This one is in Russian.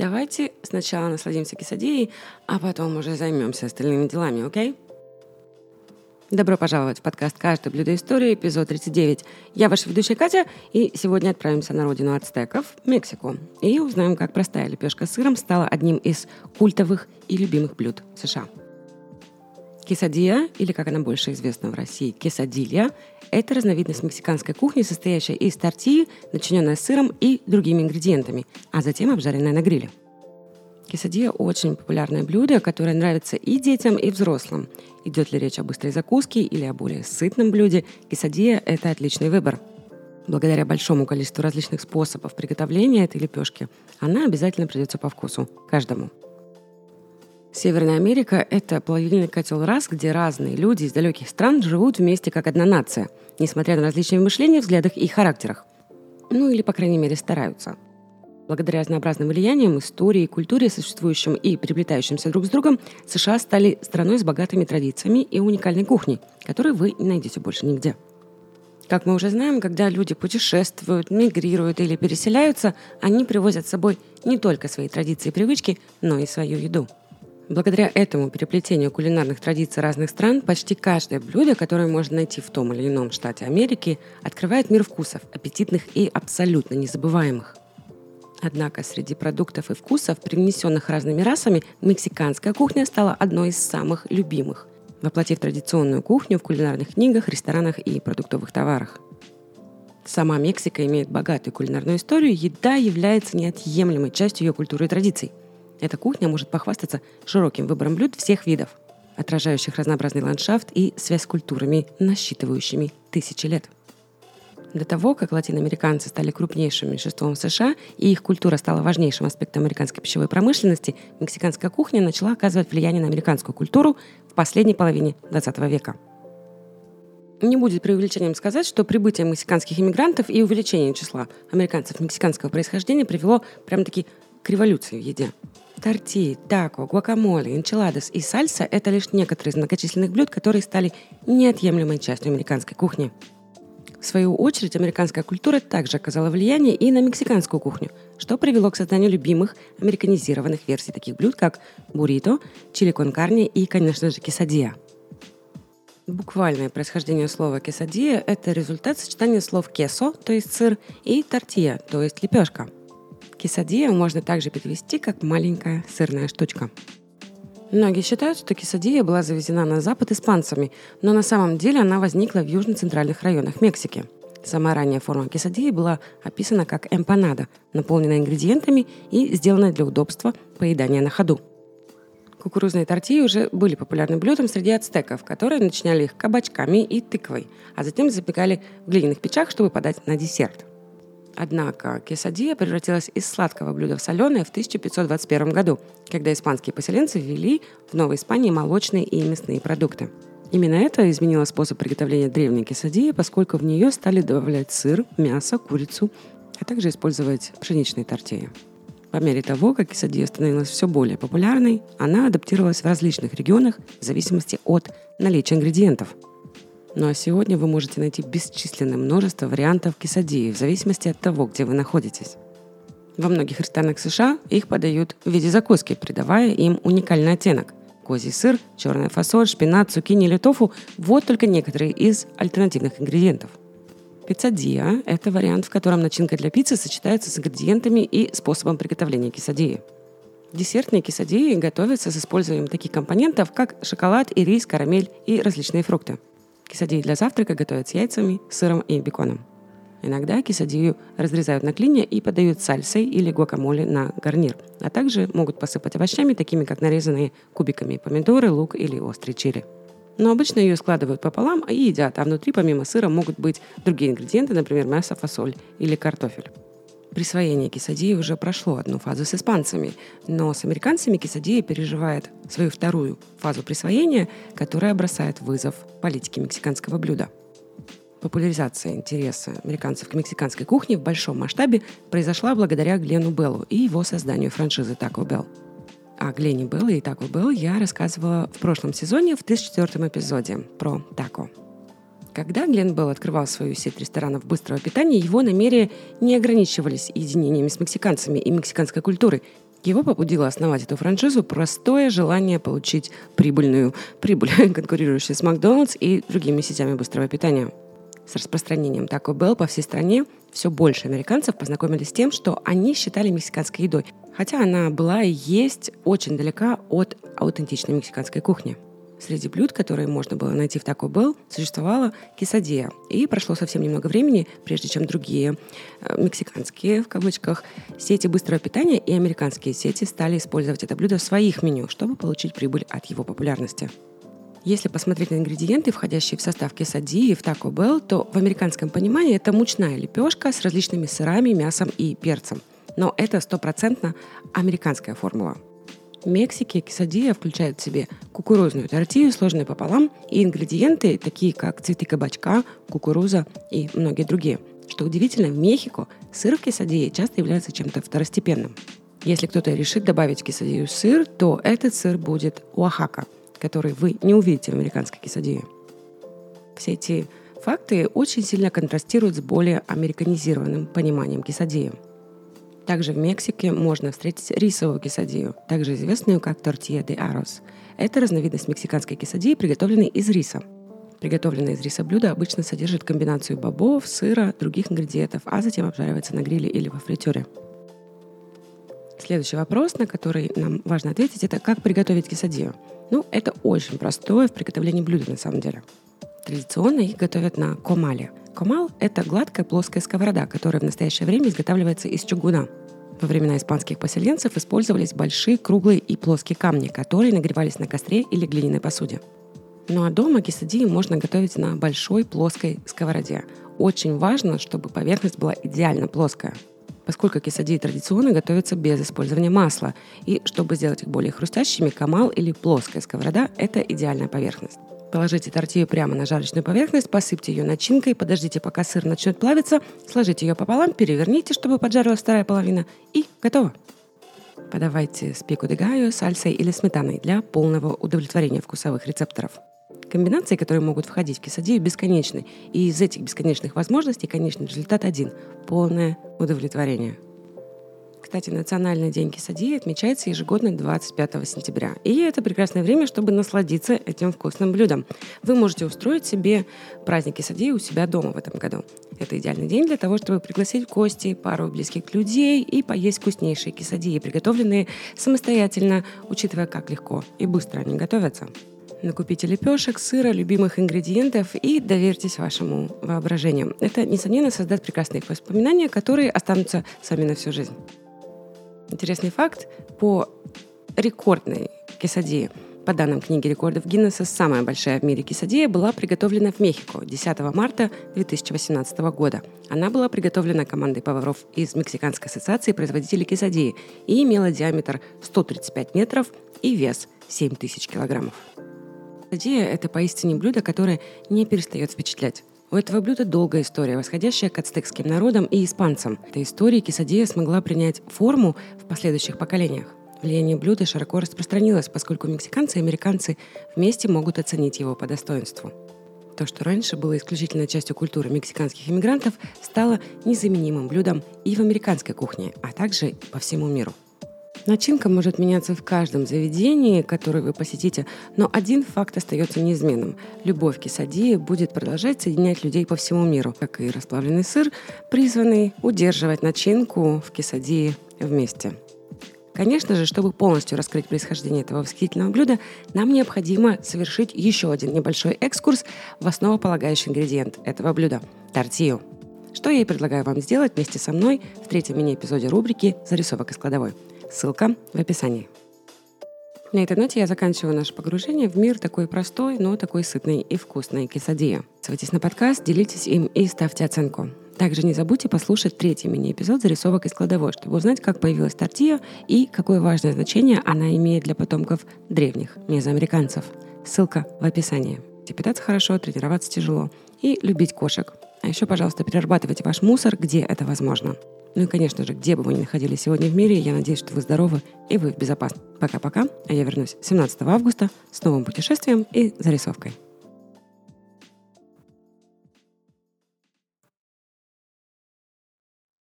Давайте сначала насладимся кесадией, а потом уже займемся остальными делами, окей? Добро пожаловать в подкаст «Каждое блюдо истории», эпизод 39. Я ваша ведущая Катя, и сегодня отправимся на родину ацтеков, Мексику, и узнаем, как простая лепешка с сыром стала одним из культовых и любимых блюд США. Кесадия, или как она больше известна в России, кесадилья, это разновидность мексиканской кухни, состоящая из тортильи, начиненная сыром и другими ингредиентами, а затем обжаренная на гриле. Кесадия – очень популярное блюдо, которое нравится и детям, и взрослым. Идет ли речь о быстрой закуске или о более сытном блюде, кесадия – это отличный выбор. Благодаря большому количеству различных способов приготовления этой лепешки, она обязательно придется по вкусу каждому. Северная Америка – это половинный котел рас, где разные люди из далеких стран живут вместе как одна нация, несмотря на различные мышления, взглядах и характерах. Ну или, по крайней мере, стараются. Благодаря разнообразным влияниям, истории и культуре, существующим и переплетающимся друг с другом, США стали страной с богатыми традициями и уникальной кухней, которую вы не найдете больше нигде. Как мы уже знаем, когда люди путешествуют, мигрируют или переселяются, они привозят с собой не только свои традиции и привычки, но и свою еду. Благодаря этому переплетению кулинарных традиций разных стран почти каждое блюдо, которое можно найти в том или ином штате Америки, открывает мир вкусов, аппетитных и абсолютно незабываемых. Однако среди продуктов и вкусов, привнесенных разными расами, мексиканская кухня стала одной из самых любимых, воплотив традиционную кухню в кулинарных книгах, ресторанах и продуктовых товарах. Сама Мексика имеет богатую кулинарную историю, еда является неотъемлемой частью ее культуры и традиций. Эта кухня может похвастаться широким выбором блюд всех видов, отражающих разнообразный ландшафт и связь с культурами, насчитывающими тысячи лет. До того, как латиноамериканцы стали крупнейшим меньшинством в США и их культура стала важнейшим аспектом американской пищевой промышленности, мексиканская кухня начала оказывать влияние на американскую культуру в последней половине XX века. Не будет преувеличением сказать, что прибытие мексиканских иммигрантов и увеличение числа американцев мексиканского происхождения привело прямо-таки к революции в еде. Тортильи, тако, гуакамоле, энчиладос и сальса – это лишь некоторые из многочисленных блюд, которые стали неотъемлемой частью американской кухни. В свою очередь, американская культура также оказала влияние и на мексиканскую кухню, что привело к созданию любимых американизированных версий таких блюд, как буррито, чили кон карне и, конечно же, кесадия. Буквальное происхождение слова «кесадия» – это результат сочетания слов «кесо», то есть сыр, и «тортилья», то есть лепешка. Кесадия можно также перевести как «маленькая сырная штучка». Многие считают, что кесадия была завезена на Запад испанцами, но на самом деле она возникла в южно-центральных районах Мексики. Сама ранняя форма кесадии была описана как эмпанада, наполненная ингредиентами и сделанная для удобства поедания на ходу. Кукурузные тортильи уже были популярным блюдом среди ацтеков, которые начиняли их кабачками и тыквой, а затем запекали в глиняных печах, чтобы подать на десерт. Однако кесадия превратилась из сладкого блюда в соленое в 1521 году, когда испанские поселенцы ввели в Новой Испании молочные и мясные продукты. Именно это изменило способ приготовления древней кесадии, поскольку в нее стали добавлять сыр, мясо, курицу, а также использовать пшеничные тортильи. По мере того, как кесадия становилась все более популярной, она адаптировалась в различных регионах в зависимости от наличия ингредиентов. Ну а сегодня вы можете найти бесчисленное множество вариантов кесадии в зависимости от того, где вы находитесь. Во многих ресторанах США их подают в виде закуски, придавая им уникальный оттенок. Козий сыр, черная фасоль, шпинат, цукини или тофу – вот только некоторые из альтернативных ингредиентов. Пиццадия – это вариант, в котором начинка для пиццы сочетается с ингредиентами и способом приготовления кесадии. Десертные кесадии готовятся с использованием таких компонентов, как шоколад и рис, карамель и различные фрукты. Кесадии для завтрака готовят с яйцами, сыром и беконом. Иногда кесадию разрезают на клинья и подают сальсой или гуакамоле на гарнир, а также могут посыпать овощами, такими как нарезанные кубиками помидоры, лук или острый чили. Но обычно ее складывают пополам и едят, а внутри помимо сыра могут быть другие ингредиенты, например, мясо, фасоль или картофель. Присвоение кесадии уже прошло одну фазу с испанцами, но с американцами кесадия переживает свою вторую фазу присвоения, которая бросает вызов политике мексиканского блюда. Популяризация интереса американцев к мексиканской кухне в большом масштабе произошла благодаря Глену Беллу и его созданию франшизы Taco Bell. О Глене Белле и Taco Bell я рассказывала в прошлом сезоне в 34-м эпизоде про тако. Когда Глен Белл открывал свою сеть ресторанов быстрого питания, его намерения не ограничивались единениями с мексиканцами и мексиканской культурой, Его побудило основать эту франшизу простое желание получить прибыльную прибыль, конкурирующую с «Макдональдс» и другими сетями быстрого питания. С распространением Taco Bell по всей стране все больше американцев познакомились с тем, что они считали мексиканской едой, хотя она была и есть очень далека от аутентичной мексиканской кухни. Среди блюд, которые можно было найти в Taco Bell, существовала кесадия. И прошло совсем немного времени, прежде чем другие мексиканские, в кавычках, сети быстрого питания и американские сети стали использовать это блюдо в своих меню, чтобы получить прибыль от его популярности. Если посмотреть на ингредиенты, входящие в состав кесадии в Taco Bell, то в американском понимании это мучная лепешка с различными сырами, мясом и перцем. Но это 100% американская формула. В Мексике кесадия включает в себе кукурузную тортилью, сложенную пополам, и ингредиенты, такие как цветы кабачка, кукуруза и многие другие. Что удивительно, в Мехико сыр в кесадии часто является чем-то второстепенным. Если кто-то решит добавить в кесадию сыр, то этот сыр будет Оахака, который вы не увидите в американской кесадии. Все эти факты очень сильно контрастируют с более американизированным пониманием кесадии. Также в Мексике можно встретить рисовую кесадию, также известную как тортилья де аррос. Это разновидность мексиканской кесадии, приготовленной из риса. Приготовленное из риса блюдо обычно содержит комбинацию бобов, сыра, других ингредиентов, а затем обжаривается на гриле или во фритюре. Следующий вопрос, на который нам важно ответить, это как приготовить кесадию. Это очень простое в приготовлении блюда на самом деле. Традиционно их готовят на комале. Комал – это гладкая плоская сковорода, которая в настоящее время изготавливается из чугуна. Во времена испанских поселенцев использовались большие, круглые и плоские камни, которые нагревались на костре или глиняной посуде. А дома кесадии можно готовить на большой плоской сковороде. Очень важно, чтобы поверхность была идеально плоская, поскольку кесадии традиционно готовятся без использования масла, и чтобы сделать их более хрустящими, комал или плоская сковорода – это идеальная поверхность. Положите тортилью прямо на жарочную поверхность, посыпьте ее начинкой, подождите, пока сыр начнет плавиться, сложите ее пополам, переверните, чтобы поджарилась вторая половина, и готово. Подавайте с пико де галlo, сальсой или сметаной для полного удовлетворения вкусовых рецепторов. Комбинации, которые могут входить в кесадию, бесконечны, и из этих бесконечных возможностей конечный результат один – полное удовлетворение. Кстати, Национальный день кесадии отмечается ежегодно 25 сентября. И это прекрасное время, чтобы насладиться этим вкусным блюдом. Вы можете устроить себе праздник кесадии у себя дома в этом году. Это идеальный день для того, чтобы пригласить в гости пару близких людей и поесть вкуснейшие кесадии, приготовленные самостоятельно, учитывая, как легко и быстро они готовятся. Накупите лепешек, сыра, любимых ингредиентов и доверьтесь вашему воображению. Это, несомненно, создаст прекрасные воспоминания, которые останутся с вами на всю жизнь. Интересный факт по рекордной кесадии. По данным книги рекордов Гиннесса, самая большая в мире кесадия была приготовлена в Мехико 10 марта 2018 года. Она была приготовлена командой поваров из Мексиканской ассоциации производителей кесадии и имела диаметр 135 метров и вес 7000 килограммов. Кесадия – это поистине блюдо, которое не перестает впечатлять. У этого блюда долгая история, восходящая к ацтекским народам и испанцам. Эта история кесадия смогла принять форму в последующих поколениях. Влияние блюда широко распространилось, поскольку мексиканцы и американцы вместе могут оценить его по достоинству. То, что раньше было исключительно частью культуры мексиканских иммигрантов, стало незаменимым блюдом и в американской кухне, а также по всему миру. Начинка может меняться в каждом заведении, которое вы посетите, но один факт остается неизменным. Любовь к кесадии будет продолжать соединять людей по всему миру, как и расплавленный сыр, призванный удерживать начинку в кесадии вместе. Конечно же, чтобы полностью раскрыть происхождение этого восхитительного блюда, нам необходимо совершить еще один небольшой экскурс в основополагающий ингредиент этого блюда – тортилью. Что я и предлагаю вам сделать вместе со мной в третьем мини-эпизоде рубрики «Зарисовок из кладовой». Ссылка в описании. На этой ноте я заканчиваю наше погружение в мир такой простой, но такой сытной и вкусной кесадии. Подписывайтесь на подкаст, делитесь им и ставьте оценку. Также не забудьте послушать третий мини-эпизод «Зарисовок из кладовой», чтобы узнать, как появилась тортилья и какое важное значение она имеет для потомков древних мезоамериканцев. Ссылка в описании. Питаться хорошо, тренироваться тяжело и любить кошек. А еще, пожалуйста, перерабатывайте ваш мусор, где это возможно. И, конечно же, где бы вы ни находились сегодня в мире, я надеюсь, что вы здоровы и вы в безопасности. Пока-пока, а я вернусь 17 августа с новым путешествием и зарисовкой.